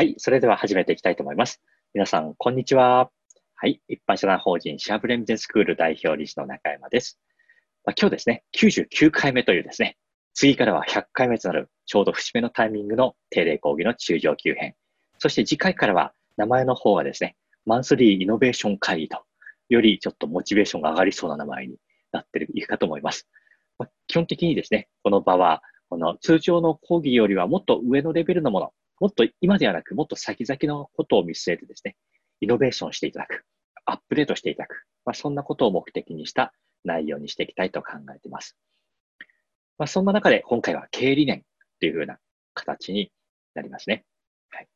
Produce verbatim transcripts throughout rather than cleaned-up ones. はい、それでは始めていきたいと思います。皆さん、こんにちは。はい、一般社団法人シアブレンビジネススクール代表理事の中山です。まあ、今日ですね、きゅうじゅうきゅうかいめというですね、次からはひゃっかいめとなる、ちょうど節目のタイミングの定例講義の中上級編。そして次回からは、名前の方はですね、マンスリーイノベーション会議と、よりちょっとモチベーションが上がりそうな名前になっていくかと思います。まあ、基本的にですね、この場は、この通常の講義よりはもっと上のレベルのもの、もっと今ではなく、もっと先々のことを見据えてですね、イノベーションしていただく、アップデートしていただく、まあ、そんなことを目的にした内容にしていきたいと考えています。まあ、そんな中で今回は経営理念というふうな形になりますね。はい、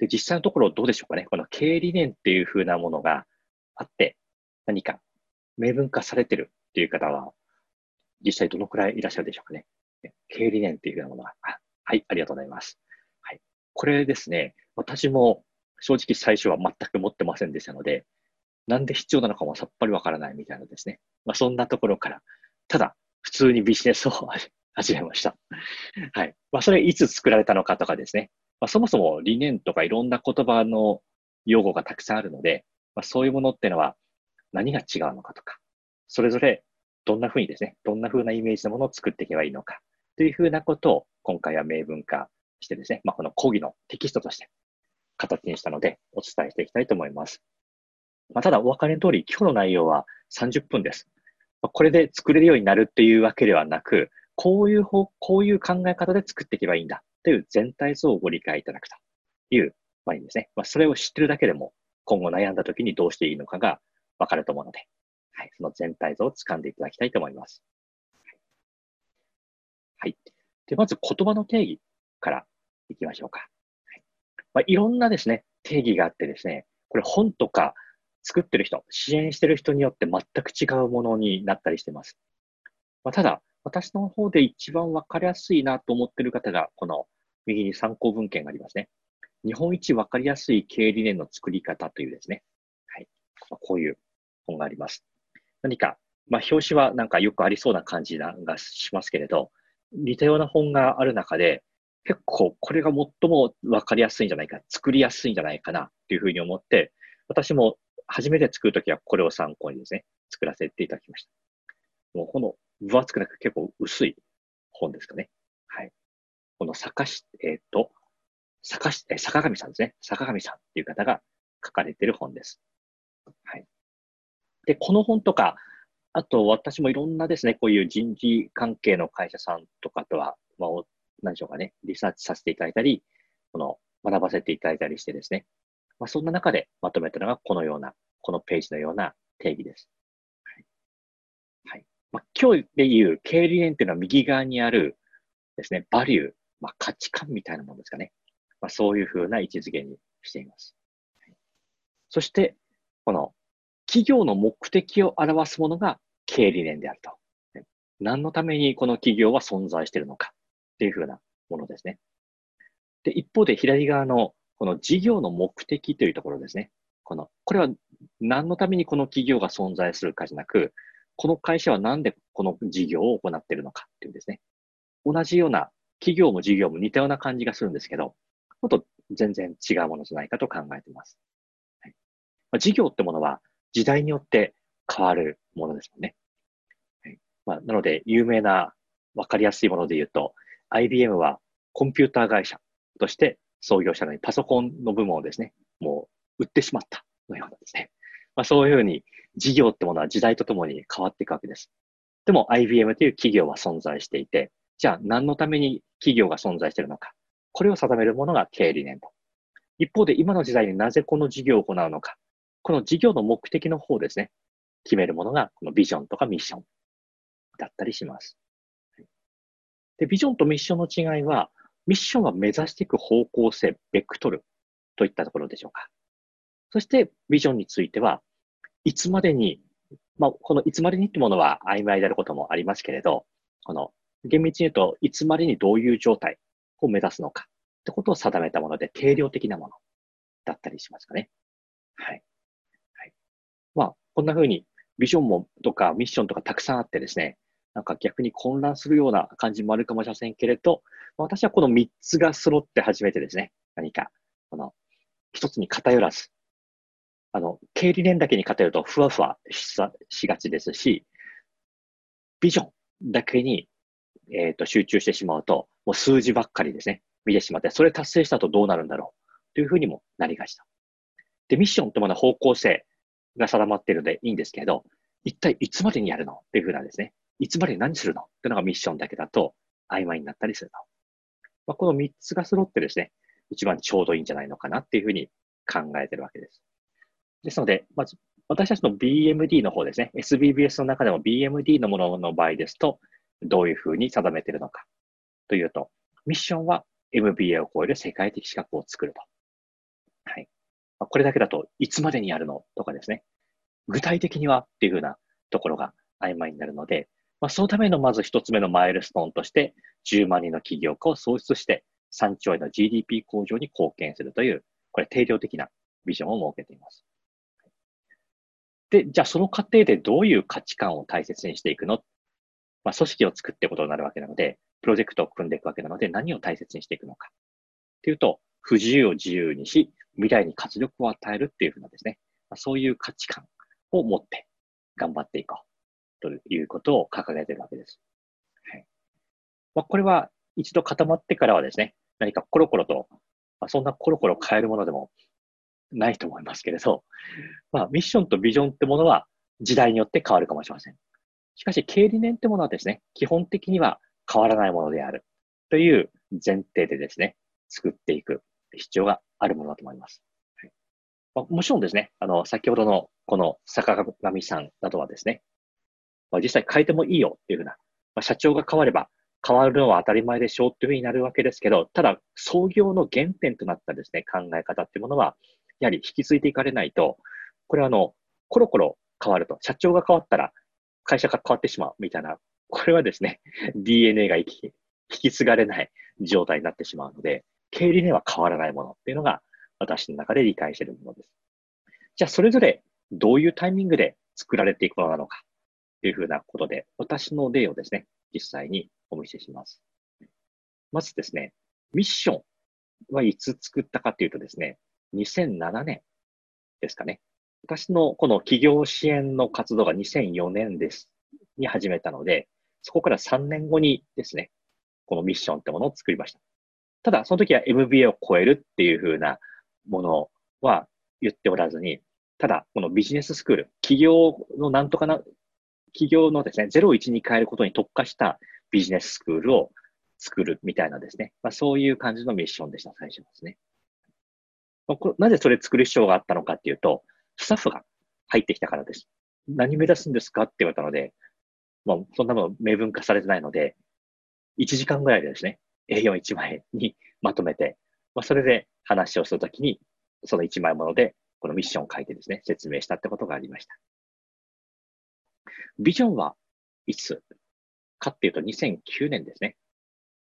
で実際のところどうでしょうかね。この経営理念というふうなものがあって、何か明文化されているという方は、実際どのくらいいらっしゃるでしょうかね。経営理念というようなものが、はい、ありがとうございます。はい、これですね、私も正直最初は全く持ってませんでしたので、なんで必要なのかもさっぱりわからないみたいなですね、まあ、そんなところから、ただ、普通にビジネスを始めました。はい。まあ、それいつ作られたのかとかですね、まあ、そもそも理念とかいろんな言葉の用語がたくさんあるので、まあ、そういうものってのは何が違うのかとか、それぞれどんなふうにですね、どんなふうなイメージのものを作っていけばいいのか、というふうなことを今回は明文化してですね、まあ、この講義のテキストとして形にしたのでお伝えしていきたいと思います。まあ、ただお分かりの通り、今日の内容はさんじゅっぷんです。まあ、これで作れるようになるっていうわけではなく、こういう方、こういう考え方で作っていけばいいんだという全体像をご理解いただくという場合ですね。まあ、それを知ってるだけでも今後悩んだ時にどうしていいのかが分かると思うので、はい、その全体像を掴んでいただきたいと思います。はい。で、まず言葉の定義からいきましょうか。はい。まあ、いろんなですね、定義があってですね、これ本とか作ってる人、支援してる人によって全く違うものになったりしてます。まあ、ただ、私の方で一番わかりやすいなと思ってる方が、この右に参考文献がありますね。日本一わかりやすい経営理念の作り方というですね、はい。まあ、こういう本があります。何か、まあ、表紙はなんかよくありそうな感じがしますけれど、似たような本がある中で、結構これが最も分かりやすいんじゃないか、作りやすいんじゃないかなというふうに思って、私も初めて作るときはこれを参考にですね、作らせていただきました。もうこの分厚くなく結構薄い本ですかね。はい。この坂し、えっと、坂し、え、坂上さんですね。坂上さんっていう方が書かれている本です。はい。で、この本とか、あと、私もいろんなですね、こういう人事関係の会社さんとかとは、まあ、何でしょうかね、リサーチさせていただいたり、この、学ばせていただいたりしてですね。まあ、そんな中でまとめたのが、このような、このページのような定義です。はい。はい。まあ、今日で言う、経営理念というのは右側にあるですね、バリュー、まあ、価値観みたいなものですかね。まあ、そういうふうな位置づけにしています。はい、そして、この、企業の目的を表すものが経営理念であると。何のためにこの企業は存在しているのかっていうふうなものですね。で、一方で左側のこの事業の目的というところですね。この、これは何のためにこの企業が存在するかじゃなく、この会社はなんでこの事業を行っているのかっていうんですね。同じような企業も事業も似たような感じがするんですけど、もっと全然違うものじゃないかと考えています。はい。まあ、事業ってものは、時代によって変わるものですもんね。はい、まあ、なので、有名な分かりやすいもので言うと、アイビーエム はコンピューター会社として創業したのにパソコンの部門をですね、もう売ってしまったのようなですね。まあ、そういうふうに事業ってものは時代とともに変わっていくわけです。でも アイビーエム という企業は存在していて、じゃあ何のために企業が存在しているのか。これを定めるものが経営理念と。一方で今の時代になぜこの事業を行うのか。この事業の目的の方ですね、決めるものが、このビジョンとかミッションだったりします。で、ビジョンとミッションの違いは、ミッションは目指していく方向性、ベクトルといったところでしょうか。そして、ビジョンについては、いつまでに、まあ、このいつまでにってものは曖昧であることもありますけれど、この、厳密に言うと、いつまでにどういう状態を目指すのかってことを定めたもので、定量的なものだったりしますかね。はい。まあ、こんな風にビジョンもとかミッションとかたくさんあってですね、なんか逆に混乱するような感じもあるかもしれませんけれど、私はこのみっつが揃って初めてですね、何かこの一つに偏らず、あの、経営理念だけに偏るとふわふわ し, しがちですし、ビジョンだけに、えー、と集中してしまうと、もう数字ばっかりですね、見てしまって、それ達成した後どうなるんだろうというふうにもなりがちだ。で、ミッションとまだ方向性が定まっているのでいいんですけど、一体いつまでにやるのっていうふうなんですね。いつまでに何するのっていうのがミッションだけだと曖昧になったりするの。まあ、このみっつが揃ってですね、一番ちょうどいいんじゃないのかなっていうふうに考えてるわけです。ですので、まず私たちの ビーエムディー の方ですね、エスビービーエス の中でも ビーエムディー のものの場合ですと、どういうふうに定めているのかというと、ミッションは エムビーエー を超える世界的資格を作ると。はい。これだけだといつまでにやるのとかですね、具体的にはっていうふうなところが曖昧になるので、まあ、そのためのまず一つ目のマイルストーンとして、じゅうまんにんの起業家を創出して、さんちょうえんの ジーディーピー 向上に貢献するという、これ定量的なビジョンを設けています。で、じゃあその過程でどういう価値観を大切にしていくの？まあ、組織を作っていくことになるわけなので、プロジェクトを組んでいくわけなので、何を大切にしていくのか。っていうと、不自由を自由にし、未来に活力を与えるっていうふうなですね、まあ、そういう価値観を持って頑張っていこうということを掲げているわけです。はい。まあ、これは一度固まってからはですね、何かコロコロと、まあ、そんなコロコロ変えるものでもないと思いますけれど、まあ、ミッションとビジョンってものは時代によって変わるかもしれません。しかし、経営理念ってものはですね、基本的には変わらないものであるという前提でですね、作っていく必要があるものだと思います。はい。まあ、もちろんですね、あの、先ほどのこの坂上さんなどはですね、まあ、実際変えてもいいよっていうふうな、まあ、社長が変われば変わるのは当たり前でしょうっていうふうになるわけですけど、ただ、創業の原点となったですね、考え方っていうものは、やはり引き継いでいかれないと、これはあの、コロコロ変わると、社長が変わったら会社が変わってしまうみたいな、これはですね、ディーエヌエー が引き、引き継がれない状態になってしまうので、経理には変わらないものっていうのが私の中で理解しているものです。じゃあ、それぞれどういうタイミングで作られていくものなのかというふうなことで、私の例をですね、実際にお見せします。まずですね、ミッションはいつ作ったかというとですね、にせんななねんですかね。私のこの企業支援の活動がにせんよねんです。に始めたので、そこからさんねんごにですね、このミッションってものを作りました。ただ、その時は エムビーエー を超えるっていう風なものは言っておらずに、ただ、このビジネススクール、企業のなんとかな、企業のですね、ゼロをいちに変えることに特化したビジネススクールを作るみたいなですね、まあ、そういう感じのミッションでした、最初ですね。なぜそれ作る必要があったのかっていうと、スタッフが入ってきたからです。何目指すんですかって言われたので、まあ、そんなもの明文化されてないので、いちじかんぐらいでですね、エーよんいちまいにまとめて、まあ、それで話をするときに、そのいちまいもので、このミッションを書いてですね、説明したってことがありました。ビジョンはいつかっていうとにせんきゅうねんですね。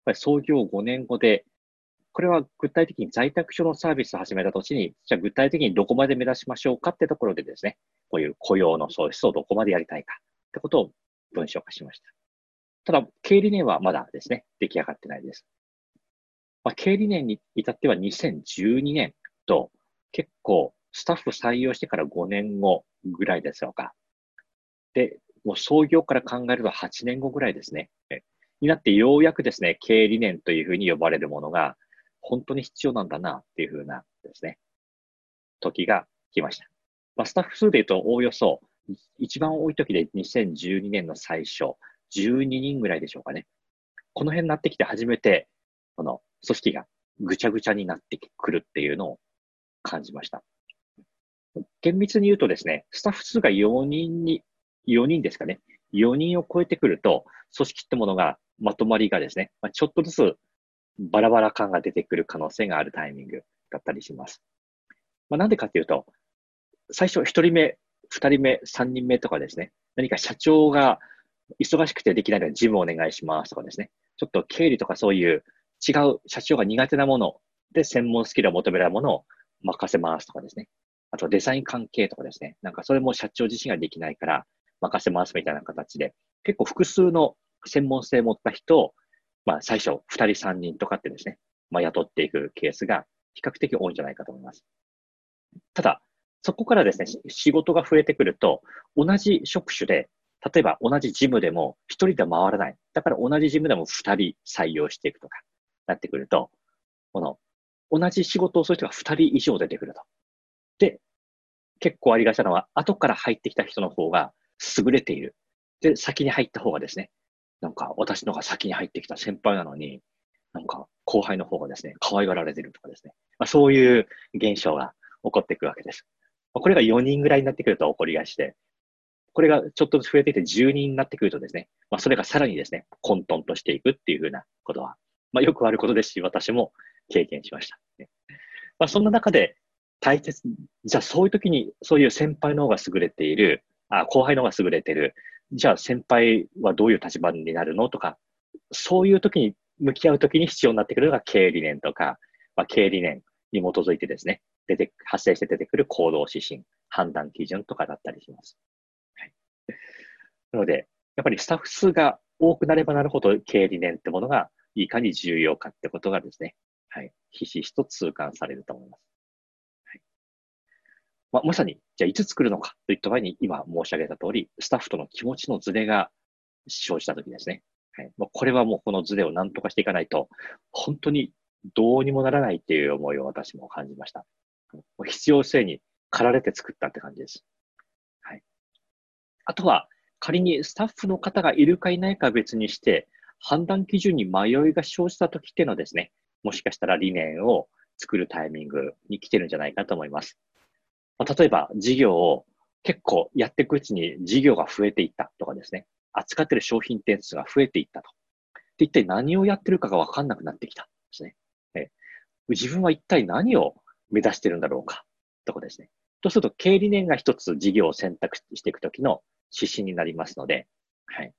これ創業ごねんごで、これは具体的に在宅所のサービスを始めた年に、じゃあ具体的にどこまで目指しましょうかってところでですね、こういう雇用の創出をどこまでやりたいかってことを文章化しました。ただ、経営理念はまだですね、出来上がってないです。まあ、経営理念に至ってはにせんじゅうにねんと、結構スタッフ採用してからごねんごぐらいですとか。で、もう創業から考えるとはちねんごぐらいですね。になってようやくですね、経営理念というふうに呼ばれるものが、本当に必要なんだな、っていうふうなですね、時が来ました。まあ、スタッフ数で言うと、おおよそ、一番多い時でにせんじゅうにねんの最初、じゅうににんぐらいでしょうかね。この辺になってきて初めて、この組織がぐちゃぐちゃになってくるっていうのを感じました。厳密に言うとですね、スタッフ数がよにんに、よにんですかね。よにんを超えてくると、組織ってものが、まとまりがですね、まあ、ちょっとずつ、バラバラ感が出てくる可能性があるタイミングだったりします。まあ、なんでかっていうと、最初ひとりめ、ふたりめ、さんにんめとかですね、何か社長が忙しくてできないので事務をお願いしますとかですね、ちょっと経理とかそういう違う社長が苦手なもので専門スキルを求められるものを任せますとかですね、あとデザイン関係とかですね、なんかそれも社長自身ができないから任せますみたいな形で、結構複数の専門性を持った人をまあ最初、二人三人とかってですね、まあ雇っていくケースが比較的多いんじゃないかと思います。ただ、そこからですね、仕事が増えてくると、同じ職種で、例えば同じジムでもひとりでは回らない。だから同じジムでもふたり採用していくとか、なってくると、この、同じ仕事をする人がふたり以上出てくると。で、結構ありがちなのは、後から入ってきた人の方が優れている。で、先に入った方がですね、なんか私の方が先に入ってきた先輩なのに、なんか後輩の方がですね、可愛がられてるとかですね。まあ、そういう現象が起こっていくわけです。これがよにんぐらいになってくると起こりがちで、これがちょっと増えていてじゅうにんになってくるとですね、まあ、それがさらにですね、混沌としていくっていうふうなことは、まあ、よくあることですし、私も経験しました。まあ、そんな中で、大切、じゃあそういう時に、そういう先輩の方が優れている、あ、後輩の方が優れている、じゃあ先輩はどういう立場になるのとか、そういう時に、向き合う時に必要になってくるのが経営理念とか、まあ、経営理念に基づいてですね、出て、発生して出てくる行動指針、判断基準とかだったりします。はい、なので、やっぱりスタッフ数が多くなればなるほど、経営理念ってものがいかに重要かってことがですね、はい、ひしひしと痛感されると思います。はい、まあ、まさに、じゃあいつ作るのかといった場合に、今申し上げた通り、スタッフとの気持ちのズレが生じたときですね。はい、もうこれはもうこのズレを何とかしていかないと、本当にどうにもならないっていう思いを私も感じました。必要性に駆られて作ったって感じです。はい。あとは、仮にスタッフの方がいるかいないかは別にして、判断基準に迷いが生じたときっていうのはですね、もしかしたら理念を作るタイミングに来てるんじゃないかと思います。まあ、例えば、事業を結構やっていくうちに事業が増えていったとかですね、扱っている商品点数が増えていったと。で、一体何をやってるかが分かんなくなってきたですね。え、自分は一体何を目指してるんだろうかとかですね。とすると、経営理念が一つ事業を選択していくときの指針になりますので、はい。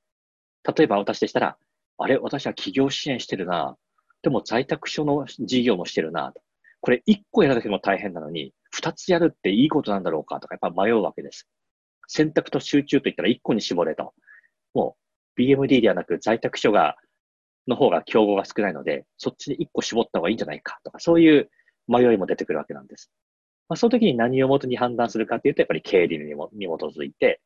例えば私でしたら、あれ、私は企業支援してるな。でも在宅所の事業もしてるな。これ一個やるだけでも大変なのに、二つやるっていいことなんだろうかとか、やっぱ迷うわけです。選択と集中といったら一個に絞れと。もう ビーエムディー ではなく在宅所が、の方が競合が少ないので、そっちに一個絞った方がいいんじゃないかとか、そういう迷いも出てくるわけなんです。まあ、その時に何をもとに判断するかというと、やっぱり経営理念にも、に基づいて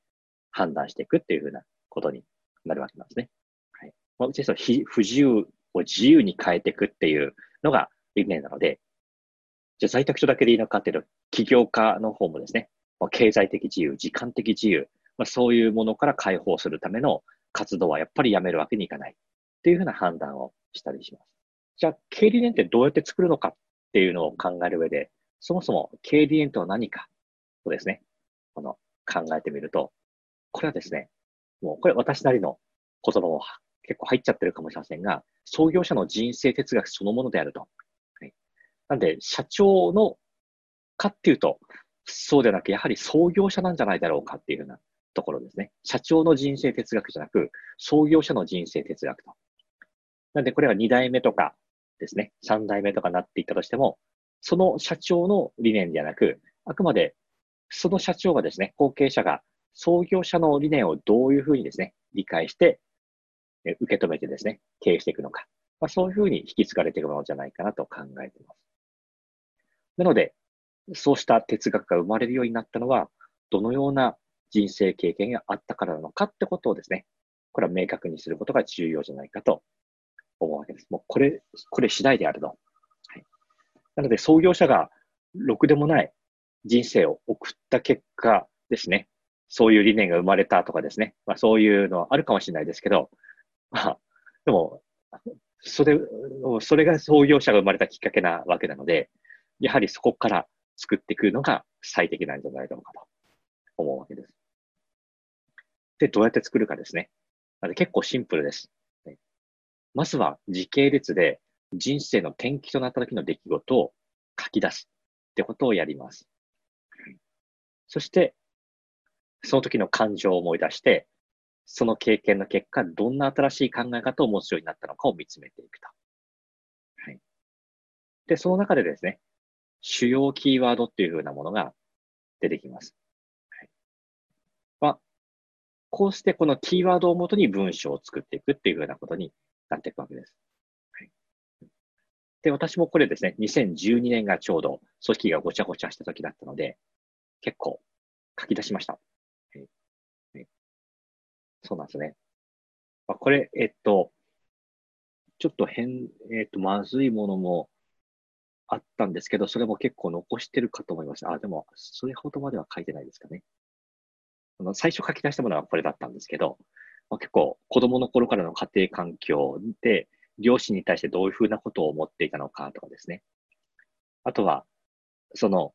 判断していくっていうふうなことになるわけなんですね。はい。まあ、うちの不自由を自由に変えていくっていうのが理念なので、じゃあ在宅所だけでいいのかっていうと、起業家の方もですね、まあ、経済的自由、時間的自由、まあ、そういうものから解放するための活動はやっぱりやめるわけにいかないっていうふうな判断をしたりします。じゃあ経営理念ってどうやって作るのかっていうのを考える上で、そもそも経営理念とは何かをですね、この考えてみると、これはですね、もうこれ私なりの言葉も結構入っちゃってるかもしれませんが、創業者の人生哲学そのものであると。はい、なんで、社長のかっていうと、そうではなく、やはり創業者なんじゃないだろうかっていうようなところですね。社長の人生哲学じゃなく、創業者の人生哲学と。なんで、これはに代目とかですね、さん代目とかなっていったとしても、その社長の理念ではなく、あくまでその社長がですね、後継者が創業者の理念をどういうふうにですね、理解して、受け止めてですね、経営していくのか。まあ、そういうふうに引き継がれていくものじゃないかなと考えています。なので、そうした哲学が生まれるようになったのは、どのような人生経験があったからなのかってことをですね、これは明確にすることが重要じゃないかと思うわけです。もうこれ、これ次第であると。なので、創業者がろくでもない人生を送った結果ですね、そういう理念が生まれたとかですね、まあ、そういうのはあるかもしれないですけど、まあ、でも、それ、それが創業者が生まれたきっかけなわけなので、やはりそこから作っていくのが最適なんじゃないだろうかと思うわけです。で、どうやって作るかですね。なので結構シンプルです。まずは時系列で、人生の転機となった時の出来事を書き出すってことをやります。そして、その時の感情を思い出して、その経験の結果、どんな新しい考え方を持つようになったのかを見つめていくと。はい。で、その中でですね、主要キーワードっていう風なものが出てきます。はい。まあ、こうしてこのキーワードをもとに文章を作っていくっていう風なことになっていくわけです。で、私もこれですね、にせんじゅうにねんがちょうど組織がごちゃごちゃした時だったので、結構書き出しました。そうなんですね。まあ、これ、えっと、ちょっと変、えっと、まずいものもあったんですけど、それも結構残してるかと思います。あ、でも、それほどまでは書いてないですかね。あの最初書き出したものはこれだったんですけど、まあ、結構子供の頃からの家庭環境で、両親に対してどういうふうなことを思っていたのかとかですね。あとは、その、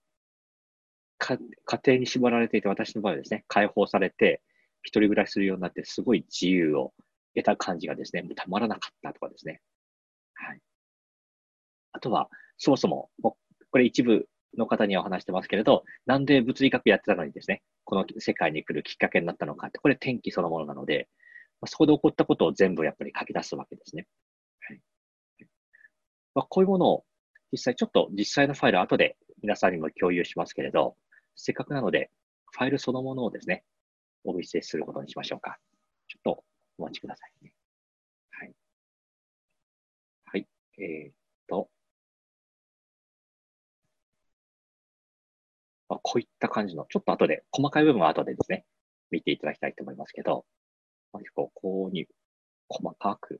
か家庭に絞られていて、私の場合はですね、解放されて、一人暮らしするようになって、すごい自由を得た感じがですね、もうたまらなかったとかですね。はい。あとは、そもそも、もうこれ一部の方にはお話してますけれど、なんで物理学やってたのにですね、この世界に来るきっかけになったのかって、これ天気そのものなので、そこで起こったことを全部やっぱり書き出すわけですね。まあ、こういうものを実際ちょっと実際のファイル後で皆さんにも共有しますけれど、せっかくなのでファイルそのものをですね、お見せすることにしましょうか。ちょっとお待ちくださいね。はい。はい。えー、っと。まあ、こういった感じの、ちょっと後で、細かい部分は後でですね、見ていただきたいと思いますけど、まあ、結構こうに細かく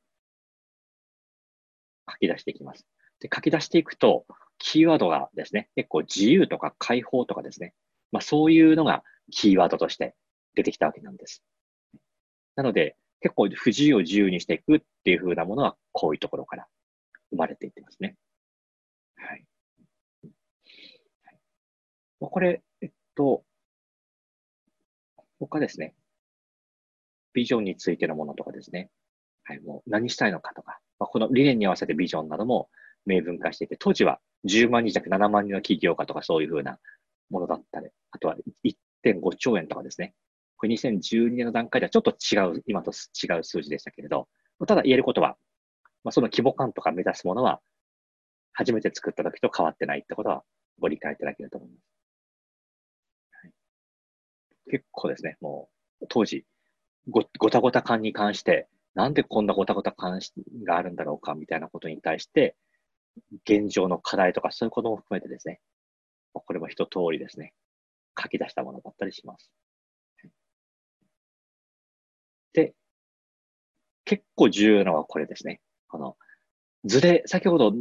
書き出していきます。で、書き出していくと、キーワードがですね、結構自由とか解放とかですね、まあそういうのがキーワードとして出てきたわけなんです。なので、結構不自由を自由にしていくっていう風なものは、こういうところから生まれていってますね。はい。これ、えっと、他ですね、ビジョンについてのものとかですね、はい、もう何したいのかとか、まあ、この理念に合わせてビジョンなども明文化していて、当時はじゅうまんにんじゃなくななまんにんの起業家とかそういうふうなものだったり、あとは いってんごちょうえんとかですね。これにせんじゅうにねんの段階ではちょっと違う、今と違う数字でしたけれど、ただ言えることは、まあ、その規模感とか目指すものは、初めて作った時と変わってないってことはご理解いただけると思います。はい、結構ですね、もう当時、ご、ごたごた感に関して、なんでこんなごたごた感があるんだろうかみたいなことに対して、現状の課題とかそういうことも含めてですね、これも一通りですね、書き出したものだったりします。で、結構重要なのはこれですね。この、ズレ、先ほど、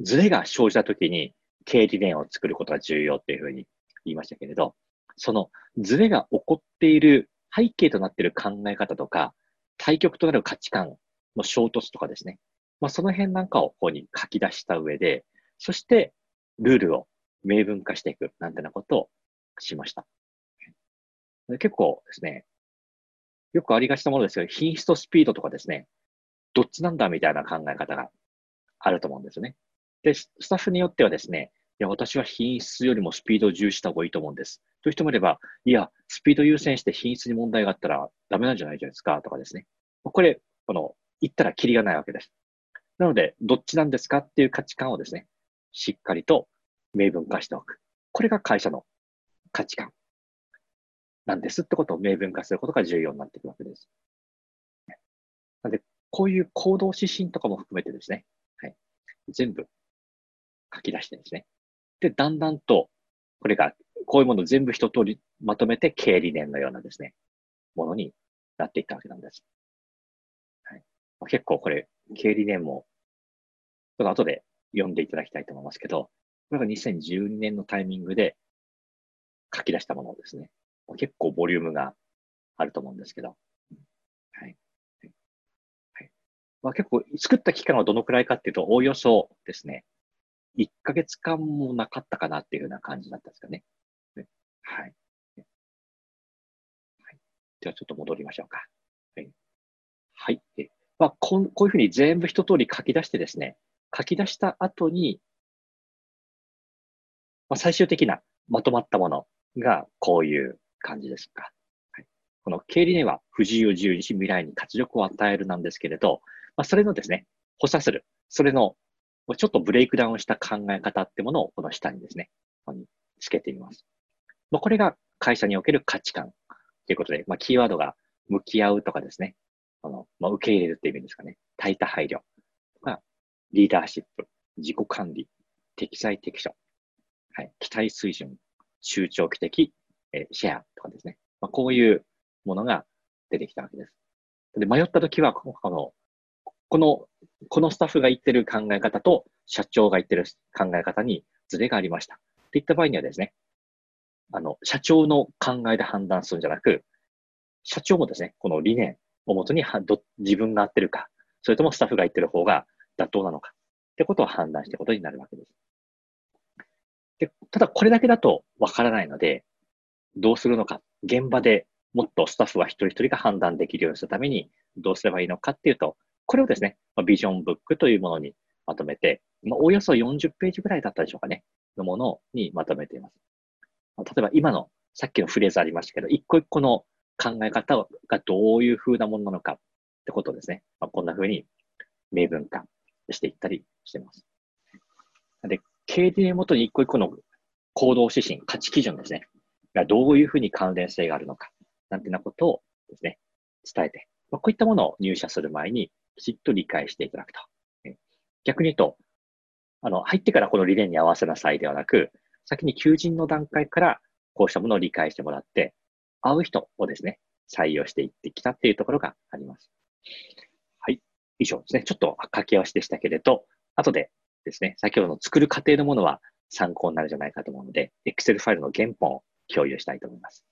ズレが生じたときに経営理念を作ることが重要っていうふうに言いましたけれど、そのズレが起こっている背景となっている考え方とか、対極となる価値観の衝突とかですね。まあ、その辺なんかをここに書き出した上で、そしてルールを明文化していくなんてなことをしました。で結構ですね、よくありがちなものですけど、品質とスピードとかですね、どっちなんだみたいな考え方があると思うんですよね。で、スタッフによってはですね、いや、私は品質よりもスピードを重視した方がいいと思うんです。という人もいれば、いや、スピード優先して品質に問題があったらダメなんじゃないじゃないですか、とかですね。これ、この、言ったらキリがないわけです。なので、どっちなんですかっていう価値観をですね、しっかりと明文化しておく。これが会社の価値観なんですってことを明文化することが重要になっていくわけです。なので、こういう行動指針とかも含めてですね、はい、全部書き出してですね。で、だんだんと、これが、こういうものを全部一通りまとめて、経営理念のようなですね、ものになっていったわけなんです。はい、結構これ、経営理念も、この後で読んでいただきたいと思いますけど、これがにせんじゅうにねんのタイミングで書き出したものですね。結構ボリュームがあると思うんですけど。はい。はい、まあ、結構、作った期間はどのくらいかっていうと、おおよそですね、いっかげつかんもなかったかなっていうような感じだったんですかね。はい。はい、ではちょっと戻りましょうか。はい。はい。まあ、こう、こういうふうに全部一通り書き出してですね、書き出した後に、まあ、最終的なまとまったものがこういう感じですか。はい、この経理念は不自由を自由にし未来に活力を与えるなんですけれど、まあ、それのですね、補佐する、それのちょっとブレイクダウンした考え方ってものをこの下にですね、ここにつけてみます。まあ、これが会社における価値観ということで、まあ、キーワードが向き合うとかですね、あのまあ、受け入れるっていう意味ですかね、対他配慮とか、リーダーシップ、自己管理、適材適所、はい、期待水準、中長期的、えー、シェアとかですね。まあ、こういうものが出てきたわけです。で、迷ったときはこの、この、このスタッフが言ってる考え方と社長が言ってる考え方にズレがありました。っていった場合にはですね、あの、社長の考えで判断するんじゃなく、社長もですね、この理念をもとにど自分が合ってるか、それともスタッフが言ってる方が妥当なのか、ってことを判断していくことになるわけです。で、ただこれだけだとわからないので、どうするのか、現場でもっとスタッフは一人一人が判断できるようにするためにどうすればいいのかっていうと、これをですね、ビジョンブックというものにまとめて、およそよんじゅっページぐらいだったでしょうかね、のものにまとめています。例えば今の、さっきのフレーズありましたけど、一個一個の考え方がどういうふうなものなのかってことをですね、こんなふうに明文化していったりしています。で、経営元に一個一個の行動指針、価値基準ですね、がどういうふうに関連性があるのか、なんていうようなことをですね、伝えて、こういったものを入社する前にきちっと理解していただくと。逆に言うと、あの、入ってからこの理念に合わせなさいではなく、先に求人の段階からこうしたものを理解してもらって、合う人をですね、採用していってきたっていうところがあります。はい。以上ですね。ちょっと書き合わせでしたけれど、後でですね、先ほどの作る過程のものは参考になるんじゃないかと思うので、Excel ファイルの原本を共有したいと思います。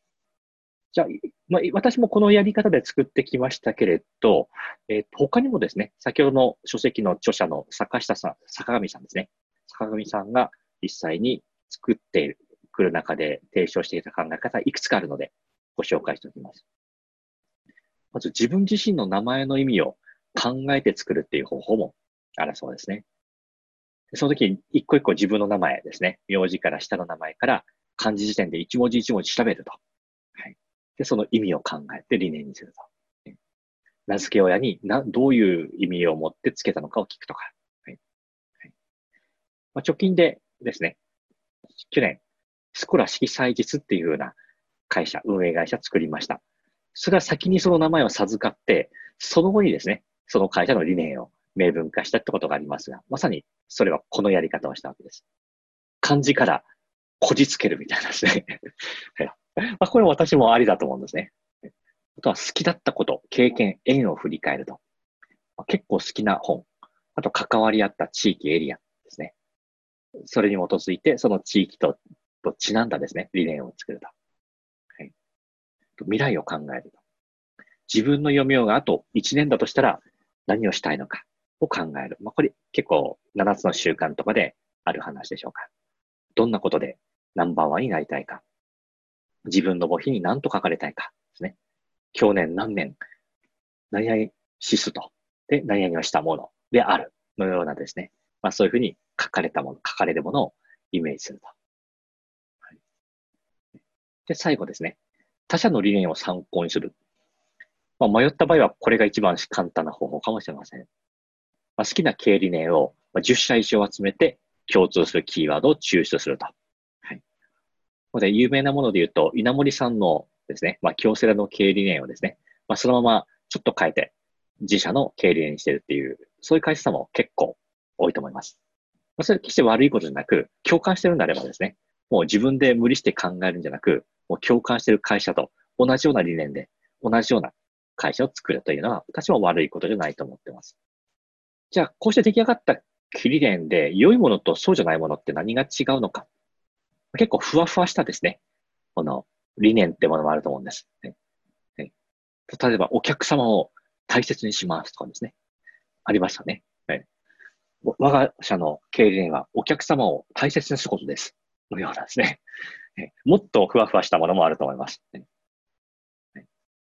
じゃあ、まあ、私もこのやり方で作ってきましたけれど、えー、他にもですね、先ほどの書籍の著者の坂下さん、坂上さんですね。坂上さんが実際に作ってくる中で提唱していた考え方、いくつかあるので、ご紹介しておきます。まず、自分自身の名前の意味を考えて作るっていう方法もあるそうですね。その時に、一個一個自分の名前ですね、名字から下の名前から漢字辞典で一文字一文字調べると。で、その意味を考えて理念にすると。名付け親になどういう意味を持ってつけたのかを聞くとか。はいはい、まあ、直近でですね、去年、スコラ式祭日っていうような会社、運営会社作りました。それは先にその名前を授かって、その後にですね、その会社の理念を明文化したってことがありますが、まさにそれはこのやり方をしたわけです。漢字からこじつけるみたいなですね。はいまあこれも私もありだと思うんですね。あとは好きだったこと、経験、縁を振り返ると。結構好きな本。あと関わり合った地域、エリアですね。それに基づいて、その地域と、とちなんだですね、理念を作ると。はい、未来を考えると。自分の余命があといちねんだとしたら何をしたいのかを考える。まあ、これ結構ななつの習慣とかである話でしょうか。どんなことでナンバーワンになりたいか。自分の母碑に何と書かれたいかですね。去年何年、何々指数と、で、何々をしたものであるのようなですね。まあそういうふうに書かれたもの、書かれるものをイメージすると。はい、で、最後ですね。他者の理念を参考にする。まあ、迷った場合はこれが一番簡単な方法かもしれません。まあ、好きな経営理念をじゅっしゃ以上集めて共通するキーワードを抽出すると。で有名なもので言うと、稲森さんのですね、まあ、京セラの経営理念をですね、まあ、そのままちょっと変えて、自社の経営理念にしてるっていう、そういう会社さんも結構多いと思います。まあ、それ決して悪いことじゃなく、共感してるんであればですね、もう自分で無理して考えるんじゃなく、もう共感してる会社と同じような理念で、同じような会社を作るというのは、私も悪いことじゃないと思ってます。じゃあ、こうして出来上がった理念で、良いものとそうじゃないものって何が違うのか。結構ふわふわしたですね、この理念ってものもあると思うんです。ねね、例えば、お客様を大切にしますとかですね。ありましたね。ね我が社の経営理念は、お客様を大切にすることです。のようなんですね。ねもっとふわふわしたものもあると思います。ねね、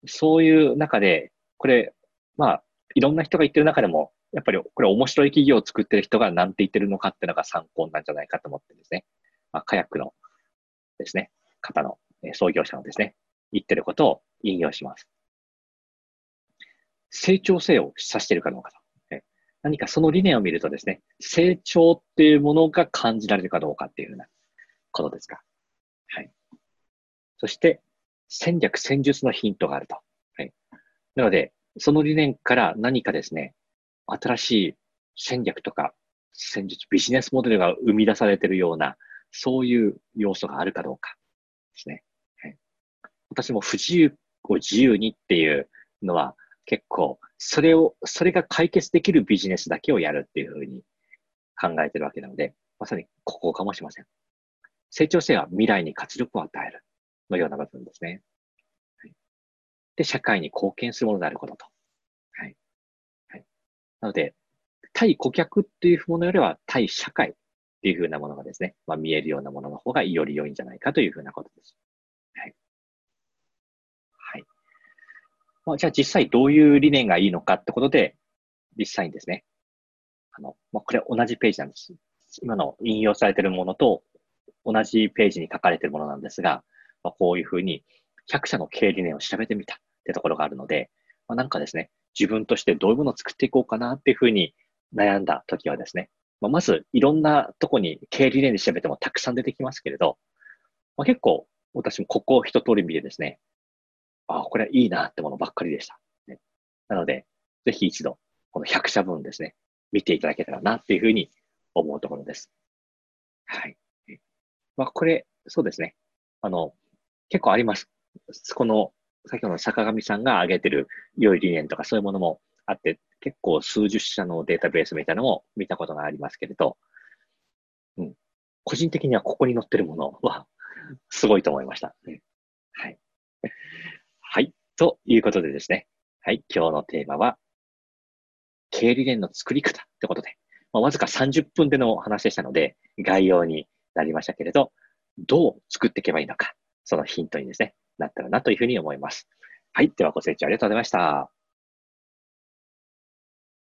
そういう中で、これ、まあ、いろんな人が言ってる中でも、やっぱりこれ面白い企業を作ってる人が何て言ってるのかっていうのが参考なんじゃないかと思ってですね。まあ、カヤックのですね、方の、えー、創業者のですね、言ってることを引用します。成長性を示唆しているかどうかと、ね。何かその理念を見るとですね、成長っていうものが感じられるかどうかっていうようなことですか。はい。そして、戦略戦術のヒントがあると。はい。なので、その理念から何かですね、新しい戦略とか戦術、ビジネスモデルが生み出されているような、そういう要素があるかどうかですね。はい、私も不自由を自由にっていうのは結構、それを、それが解決できるビジネスだけをやるっていうふうに考えてるわけなので、まさにここかもしれません。成長性は未来に活力を与えるのような部分ですね。はい、で、社会に貢献するものであることと。はい。はい、なので、対顧客っていうものよりは対社会っていうふうなものがですね、まあ、見えるようなものの方がより良いんじゃないかというふうなことです。はい。はい。まあ、じゃあ実際どういう理念がいいのかってことで、実際にですね、あの、まあ、これ同じページなんです。今の引用されているものと同じページに書かれているものなんですが、まあ、こういうふうにひゃくしゃの経営理念を調べてみたってところがあるので、まあ、なんかですね、自分としてどういうものを作っていこうかなっていうふうに悩んだときはですね、まあ、まずいろんなとこに経営理念で調べてもたくさん出てきますけれど、まあ、結構私もここを一通り見てですね、ああ、これはいいなってものばっかりでした。ね、なので、ぜひ一度このひゃくしゃぶんですね、見ていただけたらなっていうふうに思うところです。はい。まあ、これ、そうですね。あの、結構あります。この、先ほどの坂上さんが挙げてる良い理念とかそういうものもあって、結構数十社のデータベースみたいなのも見たことがありますけれど、うん。個人的にはここに載ってるものは、すごいと思いました。はい。はい。ということでですね。はい。今日のテーマは、経営理念の作り方ってことで、まあ、わずかさんじゅっぷんでのお話でしたので、概要になりましたけれど、どう作っていけばいいのか、そのヒントにですね、なったらなというふうに思います。はい。ではご清聴ありがとうございました。